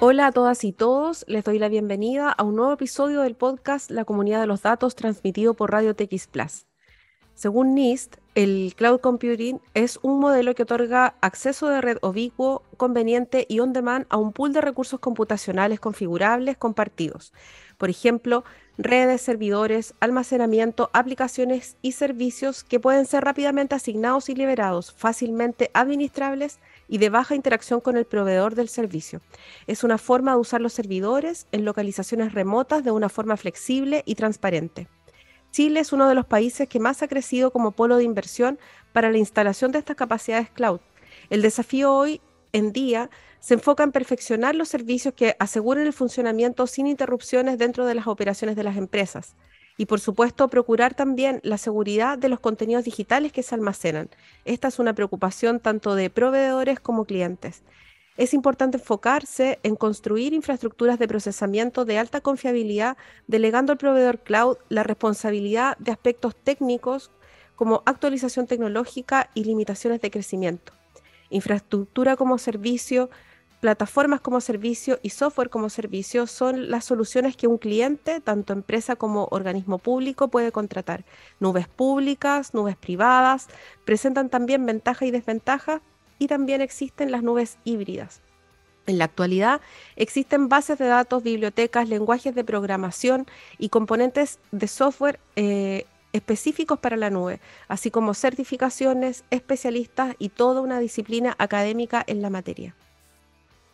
Hola a todas y todos, les doy la bienvenida a un nuevo episodio del podcast La Comunidad de los Datos, transmitido por Radio TX Plus. Según NIST, el Cloud Computing es un modelo que otorga acceso de red ubicuo, conveniente y on-demand a un pool de recursos computacionales configurables compartidos. Por ejemplo, redes, servidores, almacenamiento, aplicaciones y servicios que pueden ser rápidamente asignados y liberados, fácilmente administrables y de baja interacción con el proveedor del servicio. Es una forma de usar los servidores en localizaciones remotas de una forma flexible y transparente. Chile es uno de los países que más ha crecido como polo de inversión para la instalación de estas capacidades cloud. El desafío hoy en día se enfoca en perfeccionar los servicios que aseguren el funcionamiento sin interrupciones dentro de las operaciones de las empresas. Y por supuesto, procurar también la seguridad de los contenidos digitales que se almacenan. Esta es una preocupación tanto de proveedores como clientes. Es importante enfocarse en construir infraestructuras de procesamiento de alta confiabilidad, delegando al proveedor cloud la responsabilidad de aspectos técnicos como actualización tecnológica y limitaciones de crecimiento. Infraestructura como servicio, plataformas como servicio y software como servicio son las soluciones que un cliente, tanto empresa como organismo público, puede contratar. Nubes públicas, nubes privadas, presentan también ventajas y desventajas, y también existen las nubes híbridas. En la actualidad existen bases de datos, bibliotecas, lenguajes de programación y componentes de software específicos para la nube, así como certificaciones, especialistas y toda una disciplina académica en la materia.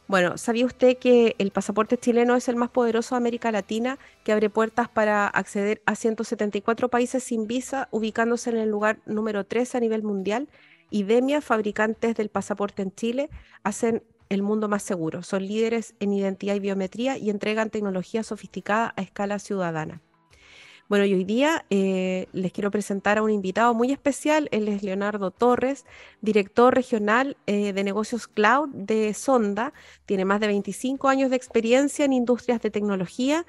Bueno, ¿sabía usted que el pasaporte chileno es el más poderoso de América Latina, que abre puertas para acceder a 174 países sin visa, ubicándose en el lugar número 3 a nivel mundial? IDEMIA, fabricantes del pasaporte en Chile, hacen el mundo más seguro. Son líderes en identidad y biometría y entregan tecnología sofisticada a escala ciudadana. Bueno, y hoy día les quiero presentar a un invitado muy especial. Él es Leonardo Torres, director regional de negocios cloud de Sonda. Tiene más de 25 años de experiencia en industrias de tecnología,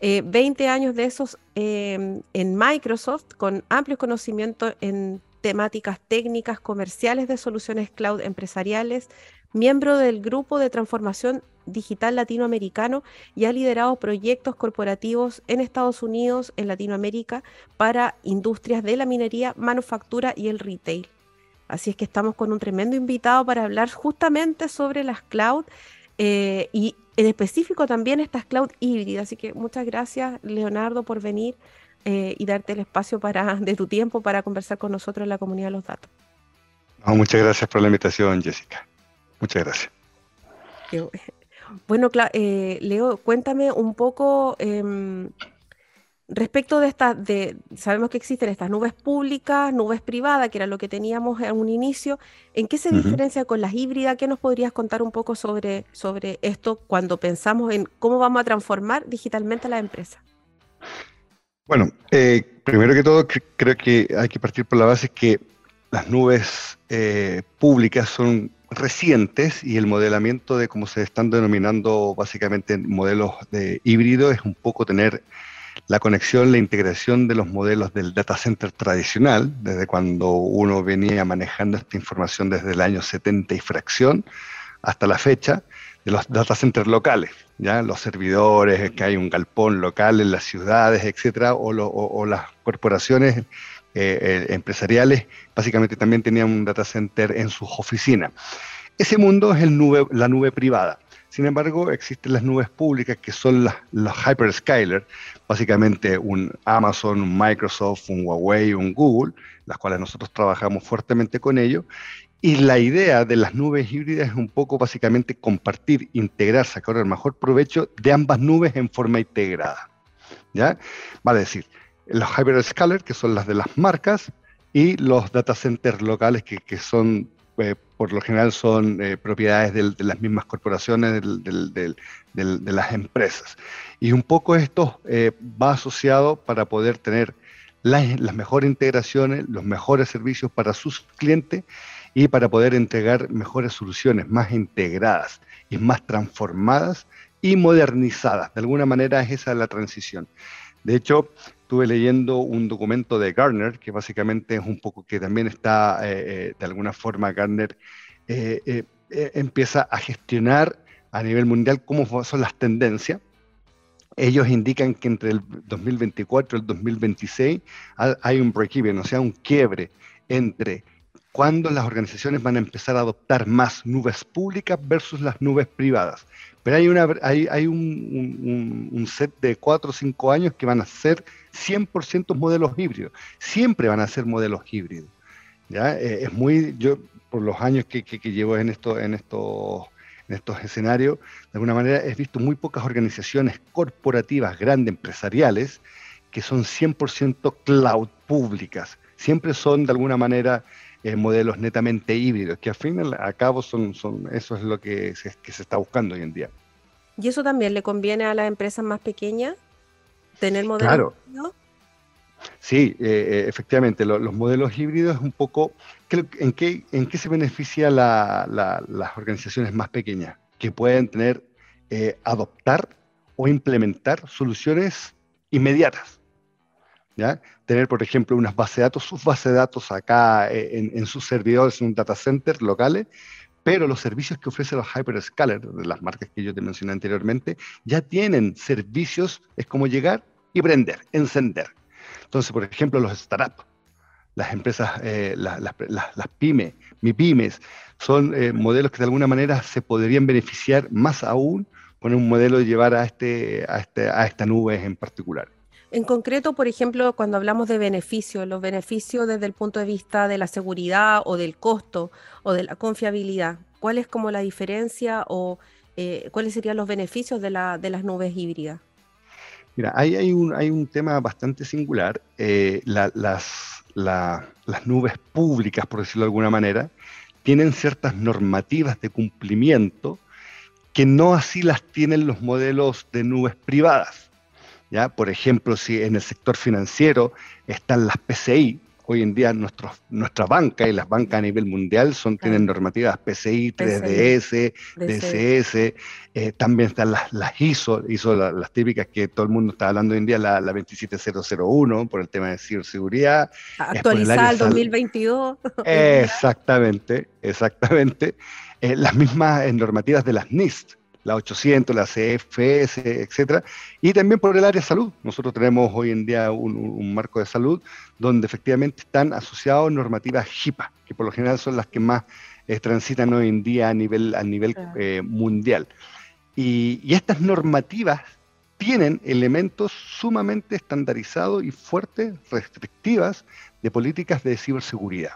20 años de esos en Microsoft, con amplios conocimientos en temáticas técnicas, comerciales de soluciones cloud empresariales, miembro del Grupo de Transformación Digital Latinoamericano y ha liderado proyectos corporativos en Estados Unidos, en Latinoamérica, para industrias de la minería, manufactura y el retail. Así es que estamos con un tremendo invitado para hablar justamente sobre las cloud y en específico también estas cloud híbridas. Así que muchas gracias, Leonardo, por venir y darte el espacio de tu tiempo para conversar con nosotros en la Comunidad de los Datos. No, muchas gracias por la invitación, Jessica. Muchas gracias. Bueno, Leo, cuéntame un poco respecto de sabemos que existen estas nubes públicas, nubes privadas, que era lo que teníamos en un inicio. ¿En qué se diferencia con las híbridas? ¿Qué nos podrías contar un poco sobre esto cuando pensamos en cómo vamos a transformar digitalmente a la empresa? Bueno, primero que todo, creo que hay que partir por la base que las nubes públicas son recientes y el modelamiento de cómo se están denominando básicamente modelos de híbrido es un poco tener la conexión, la integración de los modelos del data center tradicional, desde cuando uno venía manejando esta información desde el año 70 y fracción hasta la fecha, de los data centers locales, ¿ya? Los servidores, que hay un galpón local en las ciudades, etcétera, o las corporaciones empresariales, básicamente también tenían un data center en sus oficinas. Ese mundo es la nube privada. Sin embargo, existen las nubes públicas, que son los hyperscalers, básicamente un Amazon, un Microsoft, un Huawei, un Google, las cuales nosotros trabajamos fuertemente con ellos. Y la idea de las nubes híbridas es un poco básicamente compartir, integrar, sacar el mejor provecho de ambas nubes en forma integrada, ¿ya? Vale decir, los hyperscalers, que son las de las marcas, y los data centers locales, que son, por lo general, son propiedades de las mismas corporaciones, de las empresas. Y un poco esto va asociado para poder tener las mejores integraciones, los mejores servicios para sus clientes, y para poder entregar mejores soluciones, más integradas y más transformadas y modernizadas. De alguna manera es esa la transición. De hecho, estuve leyendo un documento de Gartner, que básicamente es un poco que también está, de alguna forma, Gartner empieza a gestionar a nivel mundial cómo son las tendencias. Ellos indican que entre el 2024 y el 2026 hay un break-even, o sea, un quiebre entre cuándo las organizaciones van a empezar a adoptar más nubes públicas versus las nubes privadas. Pero hay un set de 4 o 5 años que van a ser 100% modelos híbridos. Siempre van a ser modelos híbridos. ¿Ya? Es muy, yo, por los años que llevo en estos escenarios, de alguna manera he visto muy pocas organizaciones corporativas, grandes, empresariales, que son 100% cloud públicas. Siempre son, de alguna manera, modelos netamente híbridos, que al fin y al cabo eso es lo que se está buscando hoy en día. ¿Y eso también le conviene a las empresas más pequeñas? ¿Tener modelos híbridos? Sí, efectivamente, los modelos híbridos un poco... ¿En qué se beneficia las organizaciones más pequeñas? Que pueden tener, adoptar o implementar soluciones inmediatas. ¿Ya? Tener, por ejemplo, unas bases de datos, sus bases de datos acá en sus servidores, en un data center locales, pero los servicios que ofrecen los hyperscalers, de las marcas que yo te mencioné anteriormente, ya tienen servicios, es como llegar y prender, encender. Entonces, por ejemplo, los startups, las empresas, las pymes, mipymes, son modelos que de alguna manera se podrían beneficiar más aún con un modelo de llevar a esta nube en particular. En concreto, por ejemplo, cuando hablamos de beneficios, los beneficios desde el punto de vista de la seguridad o del costo o de la confiabilidad, ¿cuál es como la diferencia o cuáles serían los beneficios de las nubes híbridas? Mira, ahí hay un tema bastante singular. Las nubes públicas, por decirlo de alguna manera, tienen ciertas normativas de cumplimiento que no así las tienen los modelos de nubes privadas. ¿Ya? Por ejemplo, si en el sector financiero están las PCI, hoy en día nuestra banca y las bancas a nivel mundial tienen normativas PCI, 3DS, DSS, también están las ISO, las típicas que todo el mundo está hablando hoy en día, la 27001, por el tema de ciberseguridad. Actualizar el 2022. Exactamente. Las mismas normativas de las NIST, la 800, la CFS, etcétera, y también por el área de salud. Nosotros tenemos hoy en día un marco de salud donde efectivamente están asociados normativas HIPAA, que por lo general son las que más transitan hoy en día a nivel mundial. Y estas normativas tienen elementos sumamente estandarizados y fuertes, restrictivas, de políticas de ciberseguridad.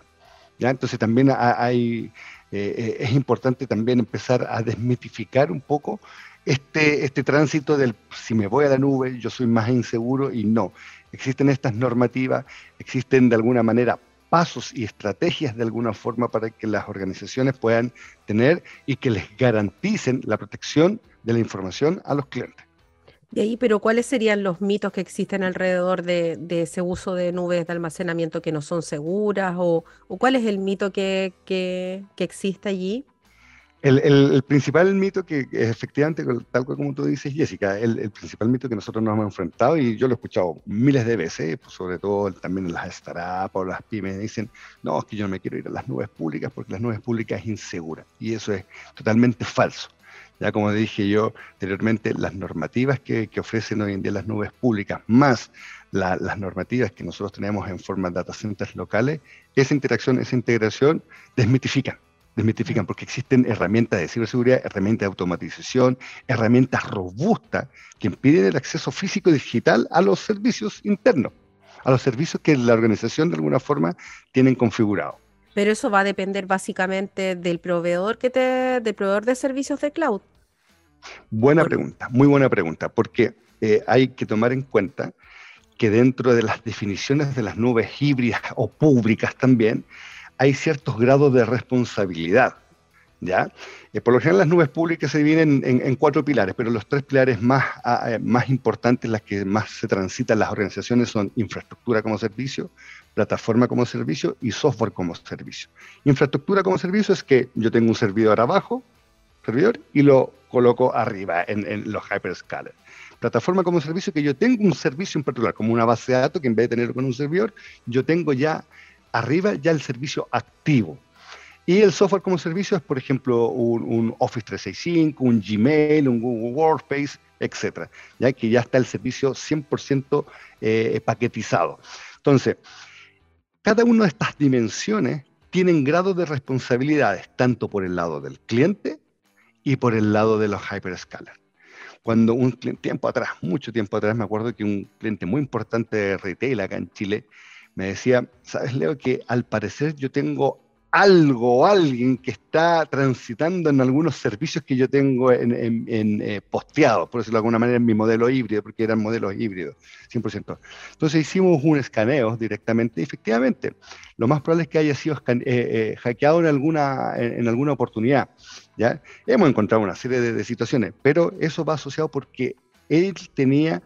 ¿Ya? Entonces también hay... es importante también empezar a desmitificar un poco este tránsito del si me voy a la nube, yo soy más inseguro, y no. Existen estas normativas, existen de alguna manera pasos y estrategias de alguna forma para que las organizaciones puedan tener y que les garanticen la protección de la información a los clientes. De ahí, pero ¿cuáles serían los mitos que existen alrededor de ese uso de nubes de almacenamiento que no son seguras? ¿O cuál es el mito que existe allí? El principal mito que efectivamente, tal cual como tú dices, Jessica, el principal mito que nosotros nos hemos enfrentado, y yo lo he escuchado miles de veces, pues sobre todo también en las startups o las pymes, dicen, no, es que yo no me quiero ir a las nubes públicas porque las nubes públicas es insegura, y eso es totalmente falso. Ya como dije yo anteriormente, las normativas que ofrecen hoy en día las nubes públicas, más las normativas que nosotros tenemos en forma de data centers locales, esa integración desmitifican, porque existen herramientas de ciberseguridad, herramientas de automatización, herramientas robustas que impiden el acceso físico y digital a los servicios internos, a los servicios que la organización de alguna forma tienen configurados. Pero eso va a depender básicamente del proveedor del proveedor de servicios de cloud. Muy buena pregunta, porque hay que tomar en cuenta que dentro de las definiciones de las nubes híbridas o públicas también hay ciertos grados de responsabilidad, ¿ya? Por lo general las nubes públicas se dividen en 4 pilares, pero los 3 pilares más importantes, las que más se transitan las organizaciones, son infraestructura como servicio, plataforma como servicio y software como servicio. Infraestructura como servicio es que yo tengo un servidor abajo, y lo coloco arriba en los hyperscalers. Plataforma como servicio, que yo tengo un servicio en particular, como una base de datos, que en vez de tenerlo con un servidor, yo tengo ya arriba el servicio activo. Y el software como servicio es, por ejemplo, un Office 365, un Gmail, un Google Workspace, etc. Ya que ya está el servicio 100% paquetizado. Entonces, cada una de estas dimensiones tienen grados de responsabilidades, tanto por el lado del cliente y por el lado de los hyperscalers. Cuando un cliente, mucho tiempo atrás, me acuerdo que un cliente muy importante de retail acá en Chile me decía, ¿sabes, Leo? Que al parecer yo tengo algo, alguien que está transitando en algunos servicios que yo tengo posteados, por decirlo de alguna manera, en mi modelo híbrido, porque eran modelos híbridos, 100%. Entonces hicimos un escaneo directamente, y efectivamente, lo más probable es que haya sido hackeado en alguna oportunidad, ¿ya? Hemos encontrado una serie de situaciones, pero eso va asociado porque él tenía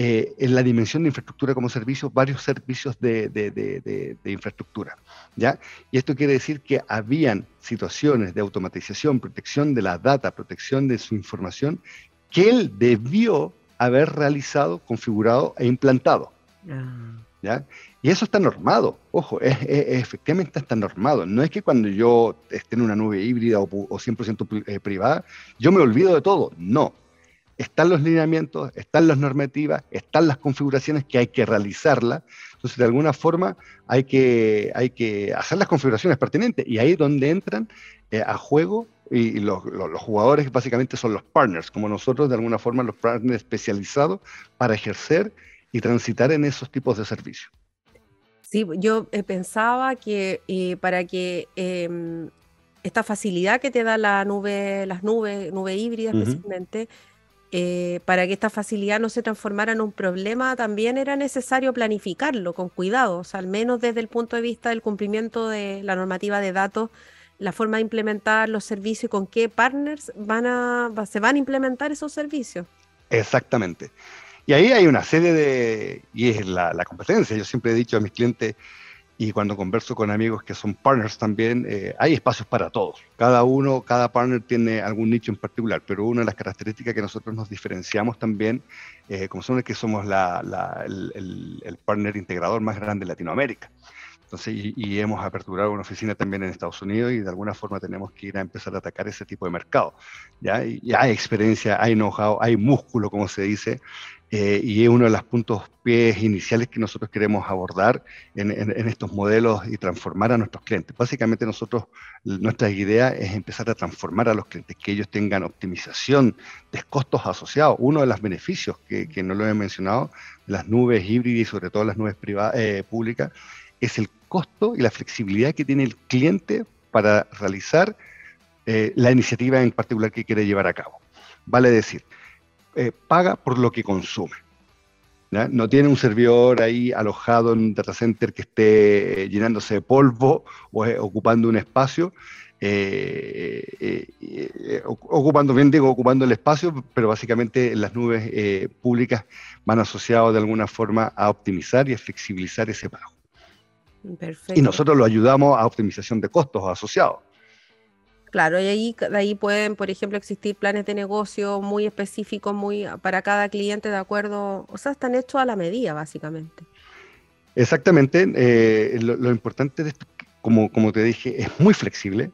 en la dimensión de infraestructura como servicio, varios servicios de infraestructura, ¿ya? Y esto quiere decir que habían situaciones de automatización, protección de la data, protección de su información, que él debió haber realizado, configurado e implantado, ¿ya? Y eso está normado, ojo, efectivamente está normado. No es que cuando yo esté en una nube híbrida o 100% privada, yo me olvido de todo, no. Están los lineamientos, están las normativas, están las configuraciones que hay que realizarlas. Entonces, de alguna forma, hay que hacer las configuraciones pertinentes. Y ahí es donde entran a juego, y los jugadores básicamente son los partners, como nosotros, de alguna forma, los partners especializados para ejercer y transitar en esos tipos de servicios. Sí, yo pensaba que para que esta facilidad que te da la nube, nube híbrida especialmente, para que esta facilidad no se transformara en un problema, también era necesario planificarlo con cuidado, o sea, al menos desde el punto de vista del cumplimiento de la normativa de datos, la forma de implementar los servicios y con qué partners se van a implementar esos servicios. Exactamente. Y ahí hay una serie y es la competencia. Yo siempre he dicho a mis clientes, y cuando converso con amigos que son partners también, hay espacios para todos. Cada partner tiene algún nicho en particular, pero una de las características que nosotros nos diferenciamos también, como son que somos el partner integrador más grande de Latinoamérica. Entonces, y hemos aperturado una oficina también en Estados Unidos, y de alguna forma tenemos que ir a empezar a atacar ese tipo de mercado, ¿ya? Y hay experiencia, hay know-how, hay músculo, como se dice, y es uno de los pies iniciales que nosotros queremos abordar en estos modelos y transformar a nuestros clientes. Básicamente nuestra idea es empezar a transformar a los clientes, que ellos tengan optimización de costos asociados. Uno de los beneficios que no lo he mencionado, las nubes híbridas y sobre todo las nubes públicas, es el costo y la flexibilidad que tiene el cliente para realizar la iniciativa en particular que quiere llevar a cabo. Vale decir, paga por lo que consume, ¿ya? No tiene un servidor ahí alojado en un data center que esté llenándose de polvo o ocupando un espacio, ocupando el espacio, pero básicamente las nubes públicas van asociadas de alguna forma a optimizar y a flexibilizar ese pago. Perfecto. Y nosotros lo ayudamos a optimización de costos asociados. Claro, y de ahí pueden, por ejemplo, existir planes de negocio muy específicos para cada cliente, de acuerdo, o sea, están hechos a la medida, básicamente. Exactamente, lo importante de esto, como te dije, es muy flexible.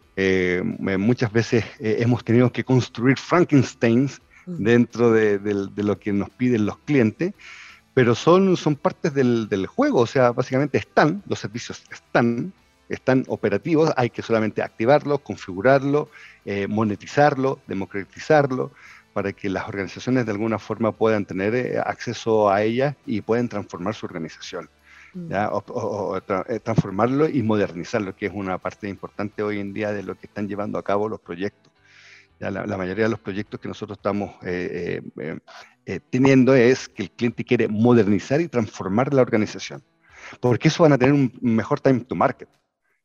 Muchas veces hemos tenido que construir Frankensteins dentro de lo que nos piden los clientes, pero son partes del juego. O sea, básicamente los servicios están operativos, hay que solamente activarlos, configurarlos, monetizarlos, democratizarlos, para que las organizaciones de alguna forma puedan tener acceso a ellas y puedan transformar su organización, ¿ya? Transformarlo y modernizarlo, que es una parte importante hoy en día de lo que están llevando a cabo los proyectos. Ya la mayoría de los proyectos que nosotros estamos teniendo es que el cliente quiere modernizar y transformar la organización, porque eso van a tener un mejor time to market,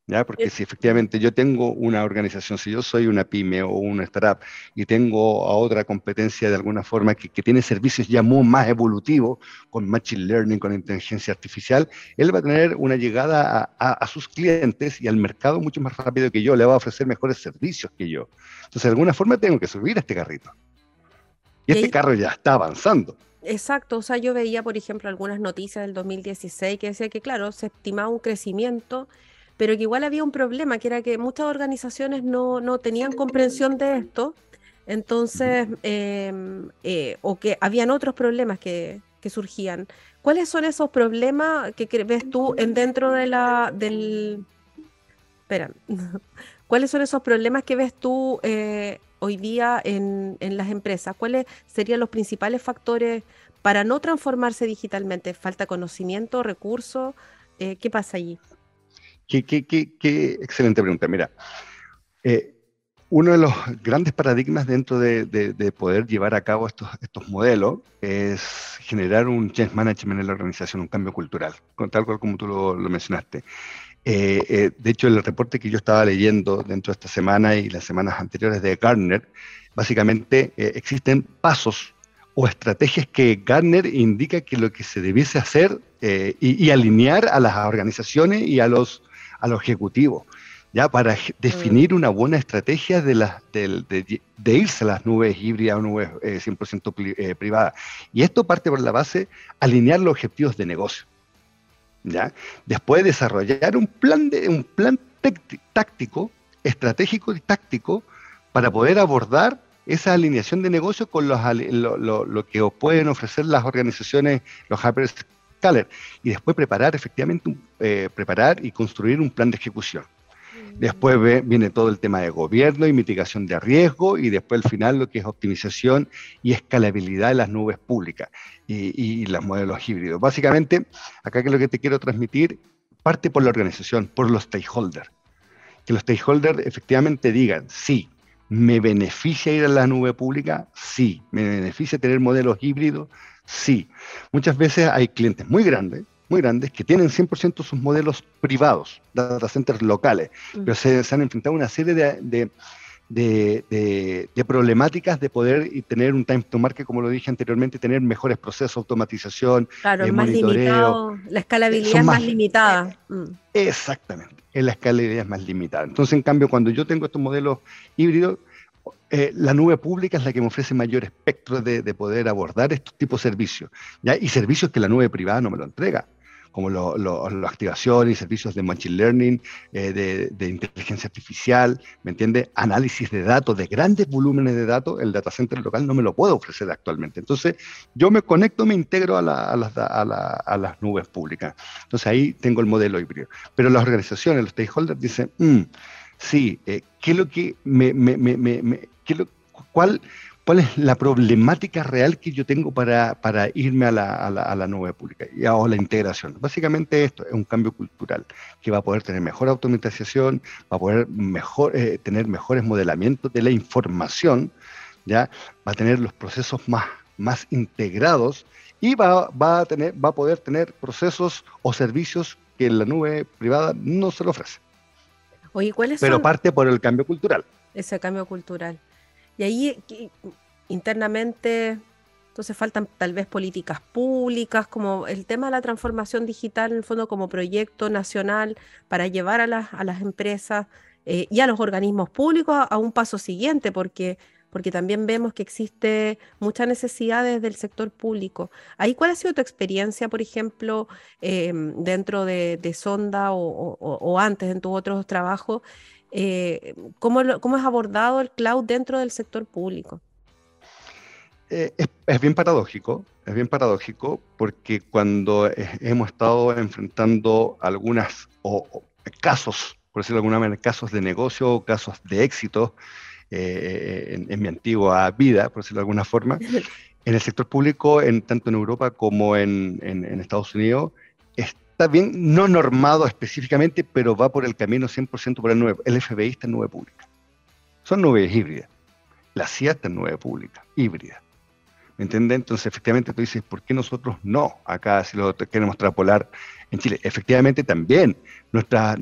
¿ya? Porque si efectivamente yo tengo una organización, si yo soy una pyme o una startup y tengo a otra competencia de alguna forma que tiene servicios ya muy más evolutivos, con machine learning, con inteligencia artificial, él va a tener una llegada a sus clientes y al mercado mucho más rápido que yo, le va a ofrecer mejores servicios que yo. Entonces, de alguna forma tengo que subir a este carrito. Y este carro ya está avanzando. Exacto, o sea, yo veía, por ejemplo, algunas noticias del 2016 que decía que, claro, se estimaba un crecimiento pero que igual había un problema, que era que muchas organizaciones no tenían comprensión de esto, entonces, o que habían otros problemas que surgían. ¿Cuáles son esos problemas que ves tú dentro de ¿Cuáles son esos problemas que ves tú hoy día en las empresas? ¿Cuáles serían los principales factores para no transformarse digitalmente? ¿Falta conocimiento, recursos? ¿Qué pasa allí? Qué excelente pregunta. Mira, uno de los grandes paradigmas dentro de poder llevar a cabo estos modelos es generar un change management en la organización, un cambio cultural, tal cual como tú lo mencionaste. De hecho, el reporte que yo estaba leyendo dentro de esta semana y las semanas anteriores de Gartner, básicamente existen pasos o estrategias que Gartner indica que lo que se debiese hacer y alinear a las organizaciones y a los ejecutivos, ya, para definir una buena estrategia de irse a las nubes híbridas o nubes 100% privadas. Y esto parte por la base, alinear los objetivos de negocio, ¿ya? Después desarrollar un plan táctico, estratégico y táctico, para poder abordar esa alineación de negocio con lo que pueden ofrecer las organizaciones, los hyperscalers, y después preparar efectivamente preparar y construir un plan de ejecución. Después viene todo el tema de gobierno y mitigación de riesgo, y después al final lo que es optimización y escalabilidad de las nubes públicas y los modelos híbridos. Básicamente, acá que lo que te quiero transmitir parte por la organización, por los stakeholders. Que los stakeholders efectivamente digan, sí, ¿me beneficia ir a la nube pública? Sí. ¿Me beneficia tener modelos híbridos? Sí. Muchas veces hay clientes muy grandes, que tienen 100% sus modelos privados, data centers locales, pero se han enfrentado a una serie de problemáticas de poder y tener un time to market, como lo dije anteriormente, tener mejores procesos, automatización, claro, monitoreo. Limitado, la escalabilidad es más limitada. Exactamente, la escalabilidad es más limitada. Entonces, en cambio, cuando yo tengo estos modelos híbridos, la nube pública es la que me ofrece mayor espectro de poder abordar estos tipos de servicios, ¿ya? Y servicios que la nube privada no me lo entrega, como las activaciones, servicios de machine learning, de inteligencia artificial, ¿me entiende? Análisis de datos, de grandes volúmenes de datos, el data center local no me lo puede ofrecer actualmente. Entonces, yo me conecto, me integro a las nubes públicas. Entonces, ahí tengo el modelo híbrido. Pero las organizaciones, los stakeholders dicen, sí, ¿qué es lo que ¿cuál es la problemática real que yo tengo para irme a la nube pública o la integración? Básicamente esto es un cambio cultural que va a poder tener mejor automatización, va a poder tener mejores modelamientos de la información, ¿ya? Va a tener los procesos más integrados y va a poder tener procesos o servicios que en la nube privada no se lo ofrece. Oye, pero parte por el cambio cultural. Ese cambio cultural. Y ahí internamente, entonces faltan tal vez políticas públicas, como el tema de la transformación digital, en el fondo como proyecto nacional para llevar a las empresas y a los organismos públicos a un paso siguiente, porque también vemos que existe muchas necesidades del sector público. Ahí, ¿cuál ha sido tu experiencia, por ejemplo, dentro de Sonda o antes en tus otros trabajos? ¿Cómo has abordado el cloud dentro del sector público? Es bien paradójico porque cuando hemos estado enfrentando algunas o casos, por decirlo de alguna manera, casos de negocio o casos de éxito, en mi antigua vida, por decirlo de alguna forma, en el sector público, tanto en Europa como en Estados Unidos, está bien, no normado específicamente, pero va por el camino 100% por el nube. El FBI está en nube pública. Son nubes híbridas. La CIA está en nube pública, híbrida. ¿Me entiendes? Entonces, efectivamente, tú dices, ¿por qué nosotros no? Acá, si lo queremos extrapolar en Chile. Efectivamente, también, nuestras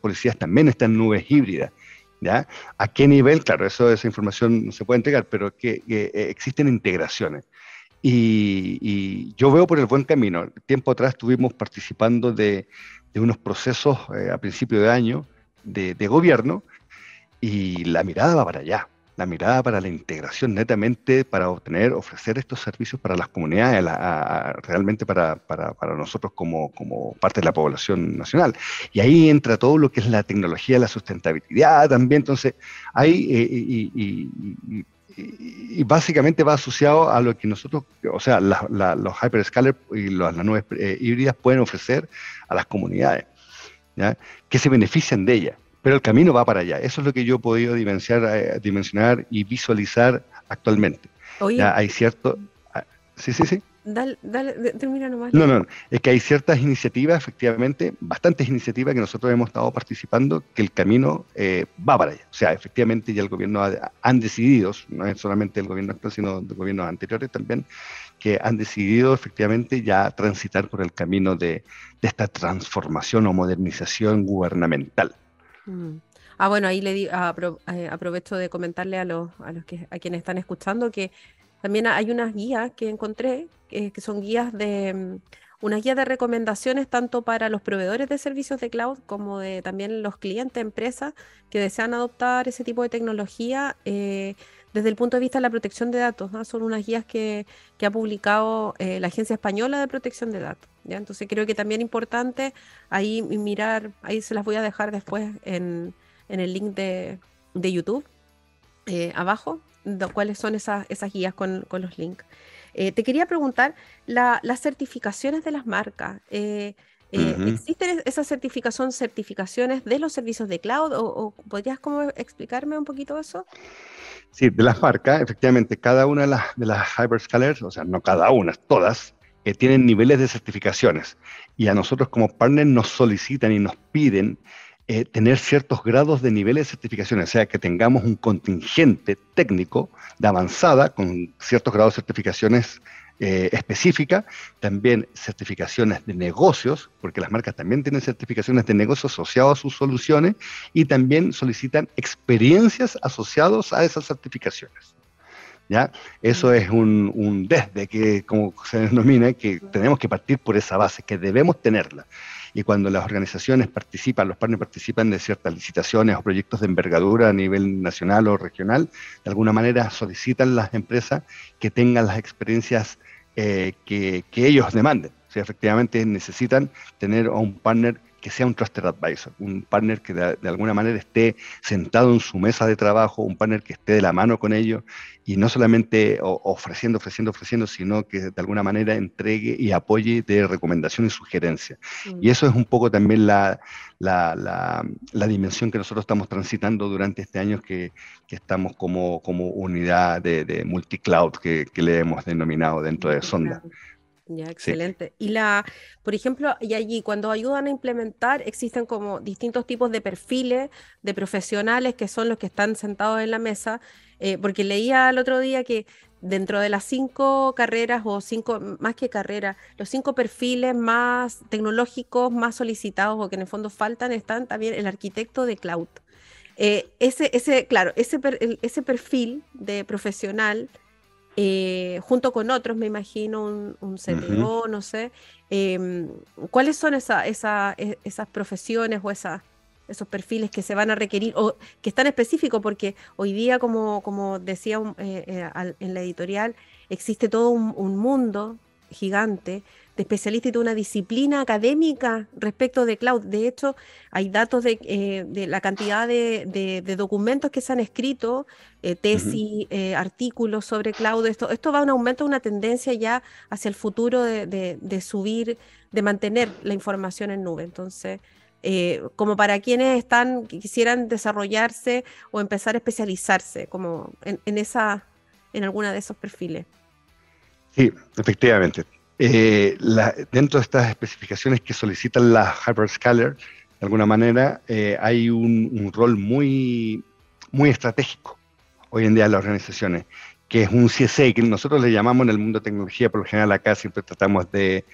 policías también están en nubes híbridas. ¿Ya? ¿A qué nivel? Claro, esa información no se puede entregar, pero que existen integraciones. Y yo veo por el buen camino. Tiempo atrás estuvimos participando de unos procesos a principio de año de gobierno, y la mirada va para allá. la mirada para la integración netamente para ofrecer estos servicios para las comunidades, realmente para nosotros como parte de la población nacional. Y ahí entra todo lo que es la tecnología, la sustentabilidad también. Entonces, ahí y básicamente va asociado a lo que nosotros, o sea, los hyperscalers y las nubes híbridas pueden ofrecer a las comunidades, ¿ya?, que se benefician de ellas. Pero el camino va para allá. Eso es lo que yo he podido dimensionar y visualizar actualmente. Oye, ya hay cierto... Sí. Dale, termina nomás. No. Es que hay ciertas iniciativas, efectivamente, bastantes iniciativas que nosotros hemos estado participando, que el camino va para allá. O sea, efectivamente ya el gobierno han decidido, no es solamente el gobierno actual, sino de gobiernos anteriores también, que han decidido efectivamente ya transitar por el camino de esta transformación o modernización gubernamental. Ah, bueno, ahí aprovecho de comentarle a quienes están escuchando que también hay unas guías que encontré, que son unas guías de recomendaciones tanto para los proveedores de servicios de cloud como de también los clientes, empresas que desean adoptar ese tipo de tecnología desde el punto de vista de la protección de datos, ¿no? Son unas guías que ha publicado la Agencia Española de Protección de Datos, ¿ya? Entonces creo que también es importante ahí mirar, ahí se las voy a dejar después en el link de YouTube, abajo, cuáles son esas guías con los links. Te quería preguntar, las certificaciones de las marcas, ¿existen esas certificaciones de los servicios de cloud? ¿O podrías como explicarme un poquito eso? Sí, de las marcas, efectivamente, cada una de las hyperscalers, o sea, no cada una, todas, tienen niveles de certificaciones. Y a nosotros como partners nos solicitan y nos piden tener ciertos grados de niveles de certificación, o sea, que tengamos un contingente técnico de avanzada con ciertos grados de certificaciones específicas, también certificaciones de negocios, porque las marcas también tienen certificaciones de negocios asociadas a sus soluciones y también solicitan experiencias asociadas a esas certificaciones. ¿Ya? Eso es un desde que, como se denomina, que tenemos que partir por esa base, que debemos tenerla. Y cuando las organizaciones participan, los partners participan de ciertas licitaciones o proyectos de envergadura a nivel nacional o regional, de alguna manera solicitan las empresas que tengan las experiencias que ellos demanden. O sea, efectivamente necesitan tener a un partner que sea un trusted advisor, un partner que de alguna manera esté sentado en su mesa de trabajo, un partner que esté de la mano con ellos y no solamente ofreciendo, sino que de alguna manera entregue y apoye de recomendación y sugerencia. Y eso es un poco también la dimensión que nosotros estamos transitando durante este año que estamos como unidad de multicloud que le hemos denominado dentro de Sonda. Ya, excelente. Sí. Y por ejemplo, y allí cuando ayudan a implementar, existen como distintos tipos de perfiles de profesionales que son los que están sentados en la mesa, porque leía el otro día que dentro de las 5 carreras o 5, más que carreras, los 5 perfiles más tecnológicos, más solicitados o que en el fondo faltan, están también el arquitecto de cloud. Ese perfil de profesional, junto con otros, me imagino, un CTO, no sé. ¿Cuáles son esas profesiones o esos perfiles que se van a requerir o que están específicos? Porque hoy día, como decía en la editorial, existe todo un mundo gigante de especialistas y de una disciplina académica respecto de cloud. De hecho, hay datos de la cantidad de documentos que se han escrito, tesis, artículos sobre cloud. Esto va en aumento, una tendencia ya hacia el futuro de subir, de mantener la información en nube. Entonces, como para quienes que quisieran desarrollarse o empezar a especializarse como en alguna de esos perfiles. Sí, efectivamente. Dentro de estas especificaciones que solicitan la hyperscaler, de alguna manera, hay un rol muy, muy estratégico hoy en día en las organizaciones, que es un CSA, que nosotros le llamamos en el mundo de tecnología, por lo general acá siempre tratamos de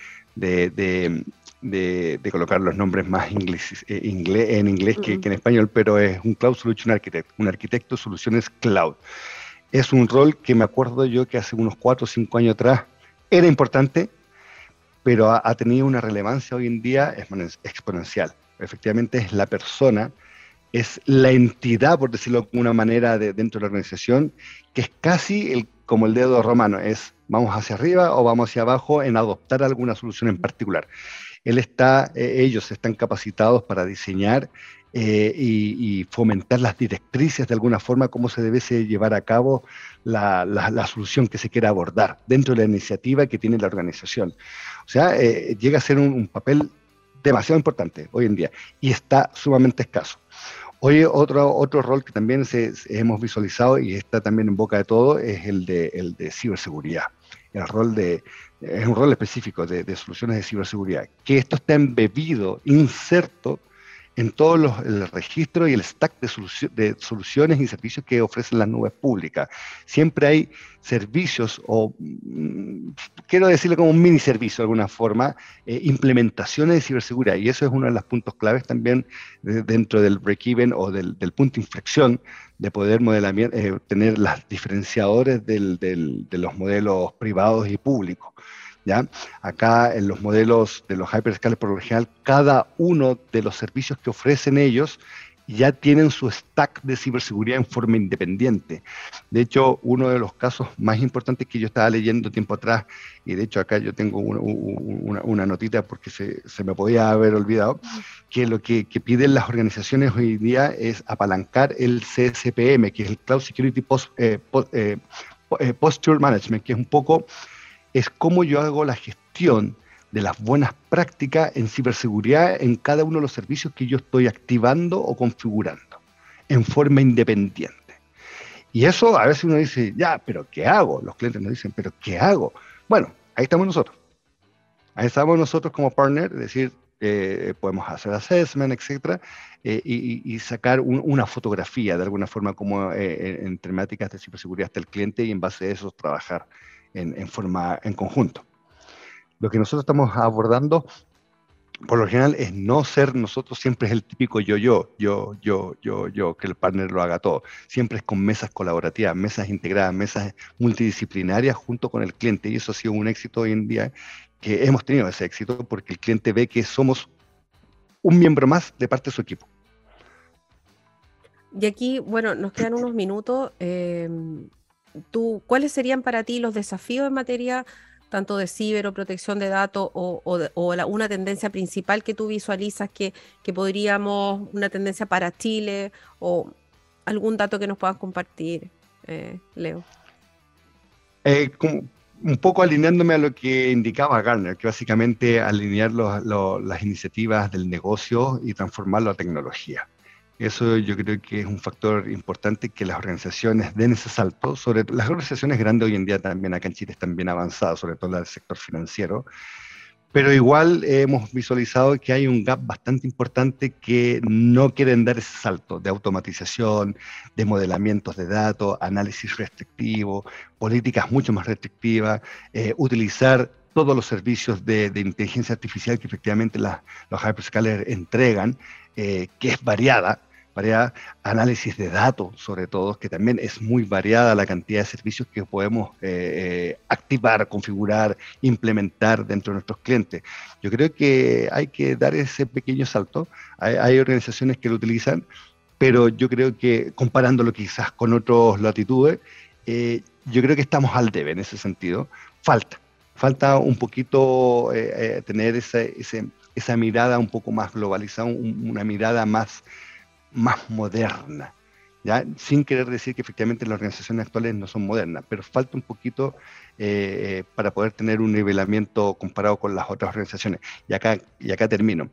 colocar los nombres más en inglés que en español, pero es un Cloud Solution Architect, un arquitecto de soluciones cloud. Es un rol que me acuerdo yo que hace unos 4 o 5 años atrás era importante, pero ha tenido una relevancia hoy en día exponencial. Efectivamente es la persona es la entidad, por decirlo de alguna manera, dentro de la organización, que es casi como el dedo romano, es vamos hacia arriba o vamos hacia abajo en adoptar alguna solución en particular. Ellos están capacitados para diseñar y fomentar las directrices de alguna forma, cómo se debe llevar a cabo la solución que se quiera abordar dentro de la iniciativa que tiene la organización. O sea, llega a ser un papel demasiado importante hoy en día y está sumamente escaso. Hoy otro rol que también hemos visualizado y está también en boca de todo es el de ciberseguridad. Es un rol específico de soluciones de ciberseguridad, que esto está embebido, inserto, en todos el registro y el stack de soluciones y servicios que ofrecen las nubes públicas. Siempre hay servicios o, quiero decirle como un mini servicio de alguna forma, implementaciones de ciberseguridad, y eso es uno de los puntos claves también dentro del break-even o del punto de inflexión de poder modelar, tener los diferenciadores de los modelos privados y públicos. ¿Ya? Acá en los modelos de los hyperscalers, por lo general, cada uno de los servicios que ofrecen ellos ya tienen su stack de ciberseguridad en forma independiente. De hecho, uno de los casos más importantes que yo estaba leyendo tiempo atrás, y de hecho acá yo tengo una notita porque se me podía haber olvidado, que lo que piden las organizaciones hoy día es apalancar el CSPM, que es el Cloud Security Posture Management, que es un poco... es cómo yo hago la gestión de las buenas prácticas en ciberseguridad en cada uno de los servicios que yo estoy activando o configurando en forma independiente. Y eso a veces uno dice, ya, ¿pero qué hago? Los clientes nos dicen, ¿pero qué hago? Bueno, ahí estamos nosotros. Ahí estamos nosotros como partner, es decir, podemos hacer assessment, etcétera, y sacar una fotografía de alguna forma como en temáticas de ciberseguridad hasta el cliente y en base a eso trabajar en conjunto. Lo que nosotros estamos abordando, por lo general, es no ser nosotros, siempre es el típico yo, que el partner lo haga todo. Siempre es con mesas colaborativas, mesas integradas, mesas multidisciplinarias junto con el cliente, y eso ha sido un éxito hoy en día, que hemos tenido ese éxito porque el cliente ve que somos un miembro más de parte de su equipo. Y aquí, bueno, nos quedan unos minutos. ¿Cuáles serían para ti los desafíos en materia tanto de ciber o protección de datos o una tendencia principal que tú visualizas que podríamos, una tendencia para Chile o algún dato que nos puedas compartir, Leo? Un poco alineándome a lo que indicaba Gartner, que básicamente alinear las iniciativas del negocio y transformarlo a tecnología. Eso yo creo que es un factor importante, que las organizaciones den ese salto, sobre todo las organizaciones grandes hoy en día también, acá en Chile están bien avanzadas, sobre todo la del sector financiero, pero igual hemos visualizado que hay un gap bastante importante que no quieren dar ese salto de automatización, de modelamientos de datos, análisis restrictivo, políticas mucho más restrictivas, utilizar todos los servicios de inteligencia artificial que efectivamente los hyperscalers entregan, que es variada, análisis de datos sobre todo, que también es muy variada la cantidad de servicios que podemos activar, configurar, implementar dentro de nuestros clientes. Yo creo que hay que dar ese pequeño salto. Hay organizaciones que lo utilizan, pero yo creo que comparándolo quizás con otras latitudes, yo creo que estamos al debe en ese sentido. Falta un poquito tener esa mirada un poco más globalizada, una mirada más moderna, ¿ya? Sin querer decir que efectivamente las organizaciones actuales no son modernas, pero falta un poquito para poder tener un nivelamiento comparado con las otras organizaciones. Y acá termino.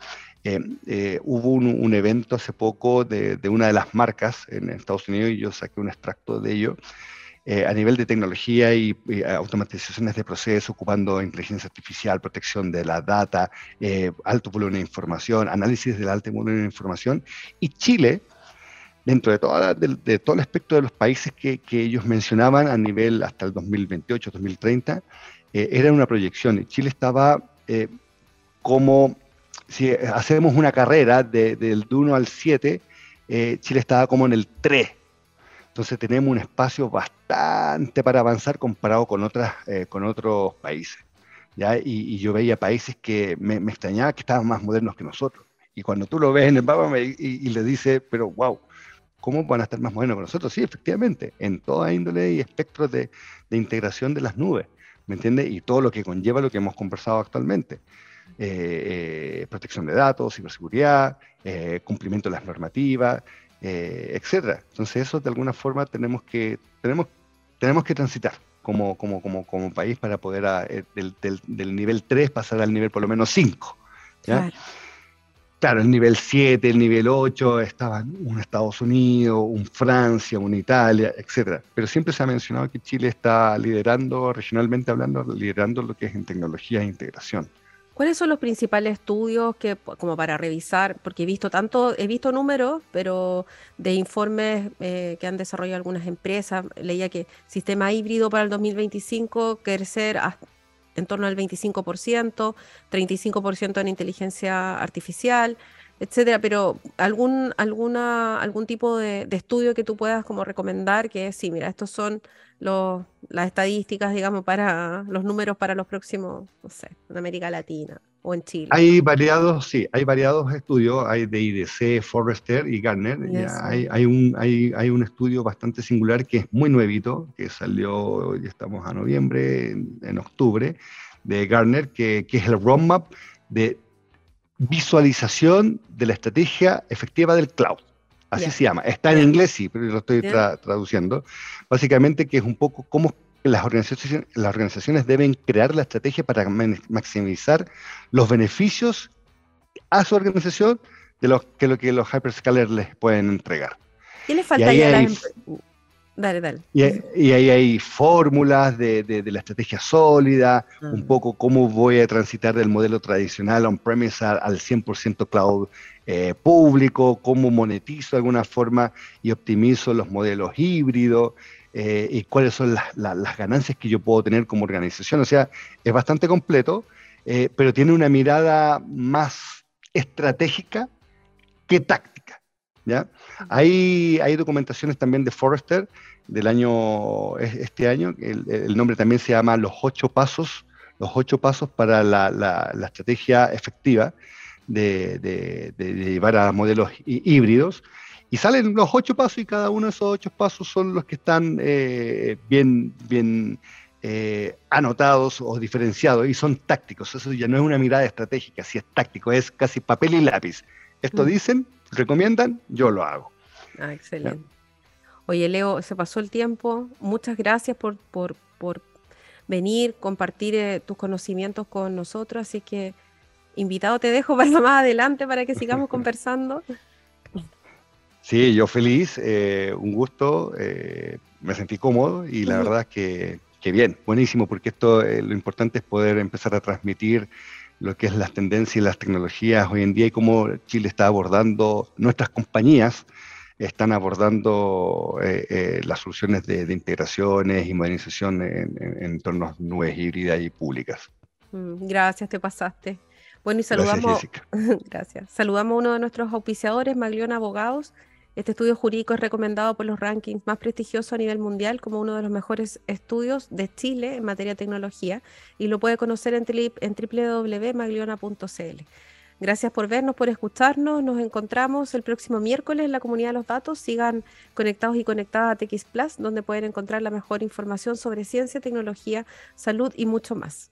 Hubo un evento hace poco de una de las marcas en Estados Unidos, y yo saqué un extracto de ello, a nivel de tecnología y automatizaciones de procesos, ocupando inteligencia artificial, protección de la data, alto volumen de información, análisis del alto volumen de información. Y Chile, dentro de todo el espectro de los países que ellos mencionaban, a nivel hasta el 2028, 2030, era una proyección. Y Chile estaba como, si hacemos una carrera del 1 al 7, Chile estaba como en el 3. Entonces tenemos un espacio bastante para avanzar comparado con otros países, ¿ya? Y yo veía países que me extrañaba que estaban más modernos que nosotros. Y cuando tú lo ves en el mapa y le dices, pero wow, ¿cómo van a estar más modernos que nosotros? Sí, efectivamente, en toda índole y espectros de integración de las nubes, ¿me entiendes? Y todo lo que conlleva lo que hemos conversado actualmente. Protección de datos, ciberseguridad, cumplimiento de las normativas, etcétera. Entonces eso de alguna forma tenemos que transitar como país para poder del nivel 3 pasar al nivel por lo menos 5. ¿Ya? Claro. Claro, el nivel 7, el nivel 8, estaban un Estados Unidos, un Francia, un Italia, etc. Pero siempre se ha mencionado que Chile está liderando, regionalmente hablando, liderando lo que es en tecnología e integración. ¿Cuáles son los principales estudios que, como para revisar, porque he visto números, pero de informes que han desarrollado algunas empresas, leía que sistema híbrido para el 2025, crecer hasta en torno al 25%, 35% en inteligencia artificial, etcétera, pero algún tipo de estudio que tú puedas como recomendar, que sí, mira, estos son las estadísticas, digamos, para los números para los próximos, no sé, en América Latina o en Chile. Hay variados estudios, hay de IDC, Forrester y Gartner. Yes. Hay un estudio bastante singular que es muy nuevito, que salió, ya estamos a noviembre, en octubre, de Gartner, que es el roadmap de visualización de la estrategia efectiva del cloud. Así se llama. Está en inglés, sí, pero lo estoy traduciendo. Básicamente que es un poco cómo las organizaciones deben crear la estrategia para maximizar los beneficios a su organización de lo que los hyperscalers les pueden entregar. ¿Qué le faltaría a las empresas? Dale. Y ahí hay fórmulas de la estrategia sólida, un poco cómo voy a transitar del modelo tradicional on-premise al 100% cloud público, cómo monetizo de alguna forma y optimizo los modelos híbridos, y cuáles son las ganancias que yo puedo tener como organización. O sea, es bastante completo, pero tiene una mirada más estratégica que táctica, ¿ya? Hay documentaciones también de Forrester este año, el nombre también se llama los ocho pasos para la estrategia efectiva de llevar a modelos híbridos, y salen los 8 pasos, y cada uno de esos 8 pasos son los que están bien anotados o diferenciados, y son tácticos. Eso ya no es una mirada estratégica, si es táctico, es casi papel y lápiz. Esto dicen, recomiendan, yo lo hago. Ah, excelente. ¿Ya? Oye, Leo, se pasó el tiempo. Muchas gracias por venir, compartir tus conocimientos con nosotros. Así que, invitado te dejo para más adelante, para que sigamos conversando. Sí, yo feliz, un gusto, me sentí cómodo y la verdad es que bien, buenísimo, porque esto lo importante es poder empezar a transmitir lo que es las tendencias y las tecnologías hoy en día, y cómo Chile está abordando, nuestras compañías están abordando las soluciones de integraciones y modernización en entornos nubes híbridas y públicas. Gracias, te pasaste. Bueno, y saludamos, saludamos a uno de nuestros auspiciadores, Magliona Abogados. Este estudio jurídico es recomendado por los rankings más prestigiosos a nivel mundial como uno de los mejores estudios de Chile en materia de tecnología, y lo puede conocer en www.magliona.cl. Gracias por vernos, por escucharnos. Nos encontramos el próximo miércoles en La Comunidad de los Datos. Sigan conectados y conectadas a TX Plus, donde pueden encontrar la mejor información sobre ciencia, tecnología, salud y mucho más.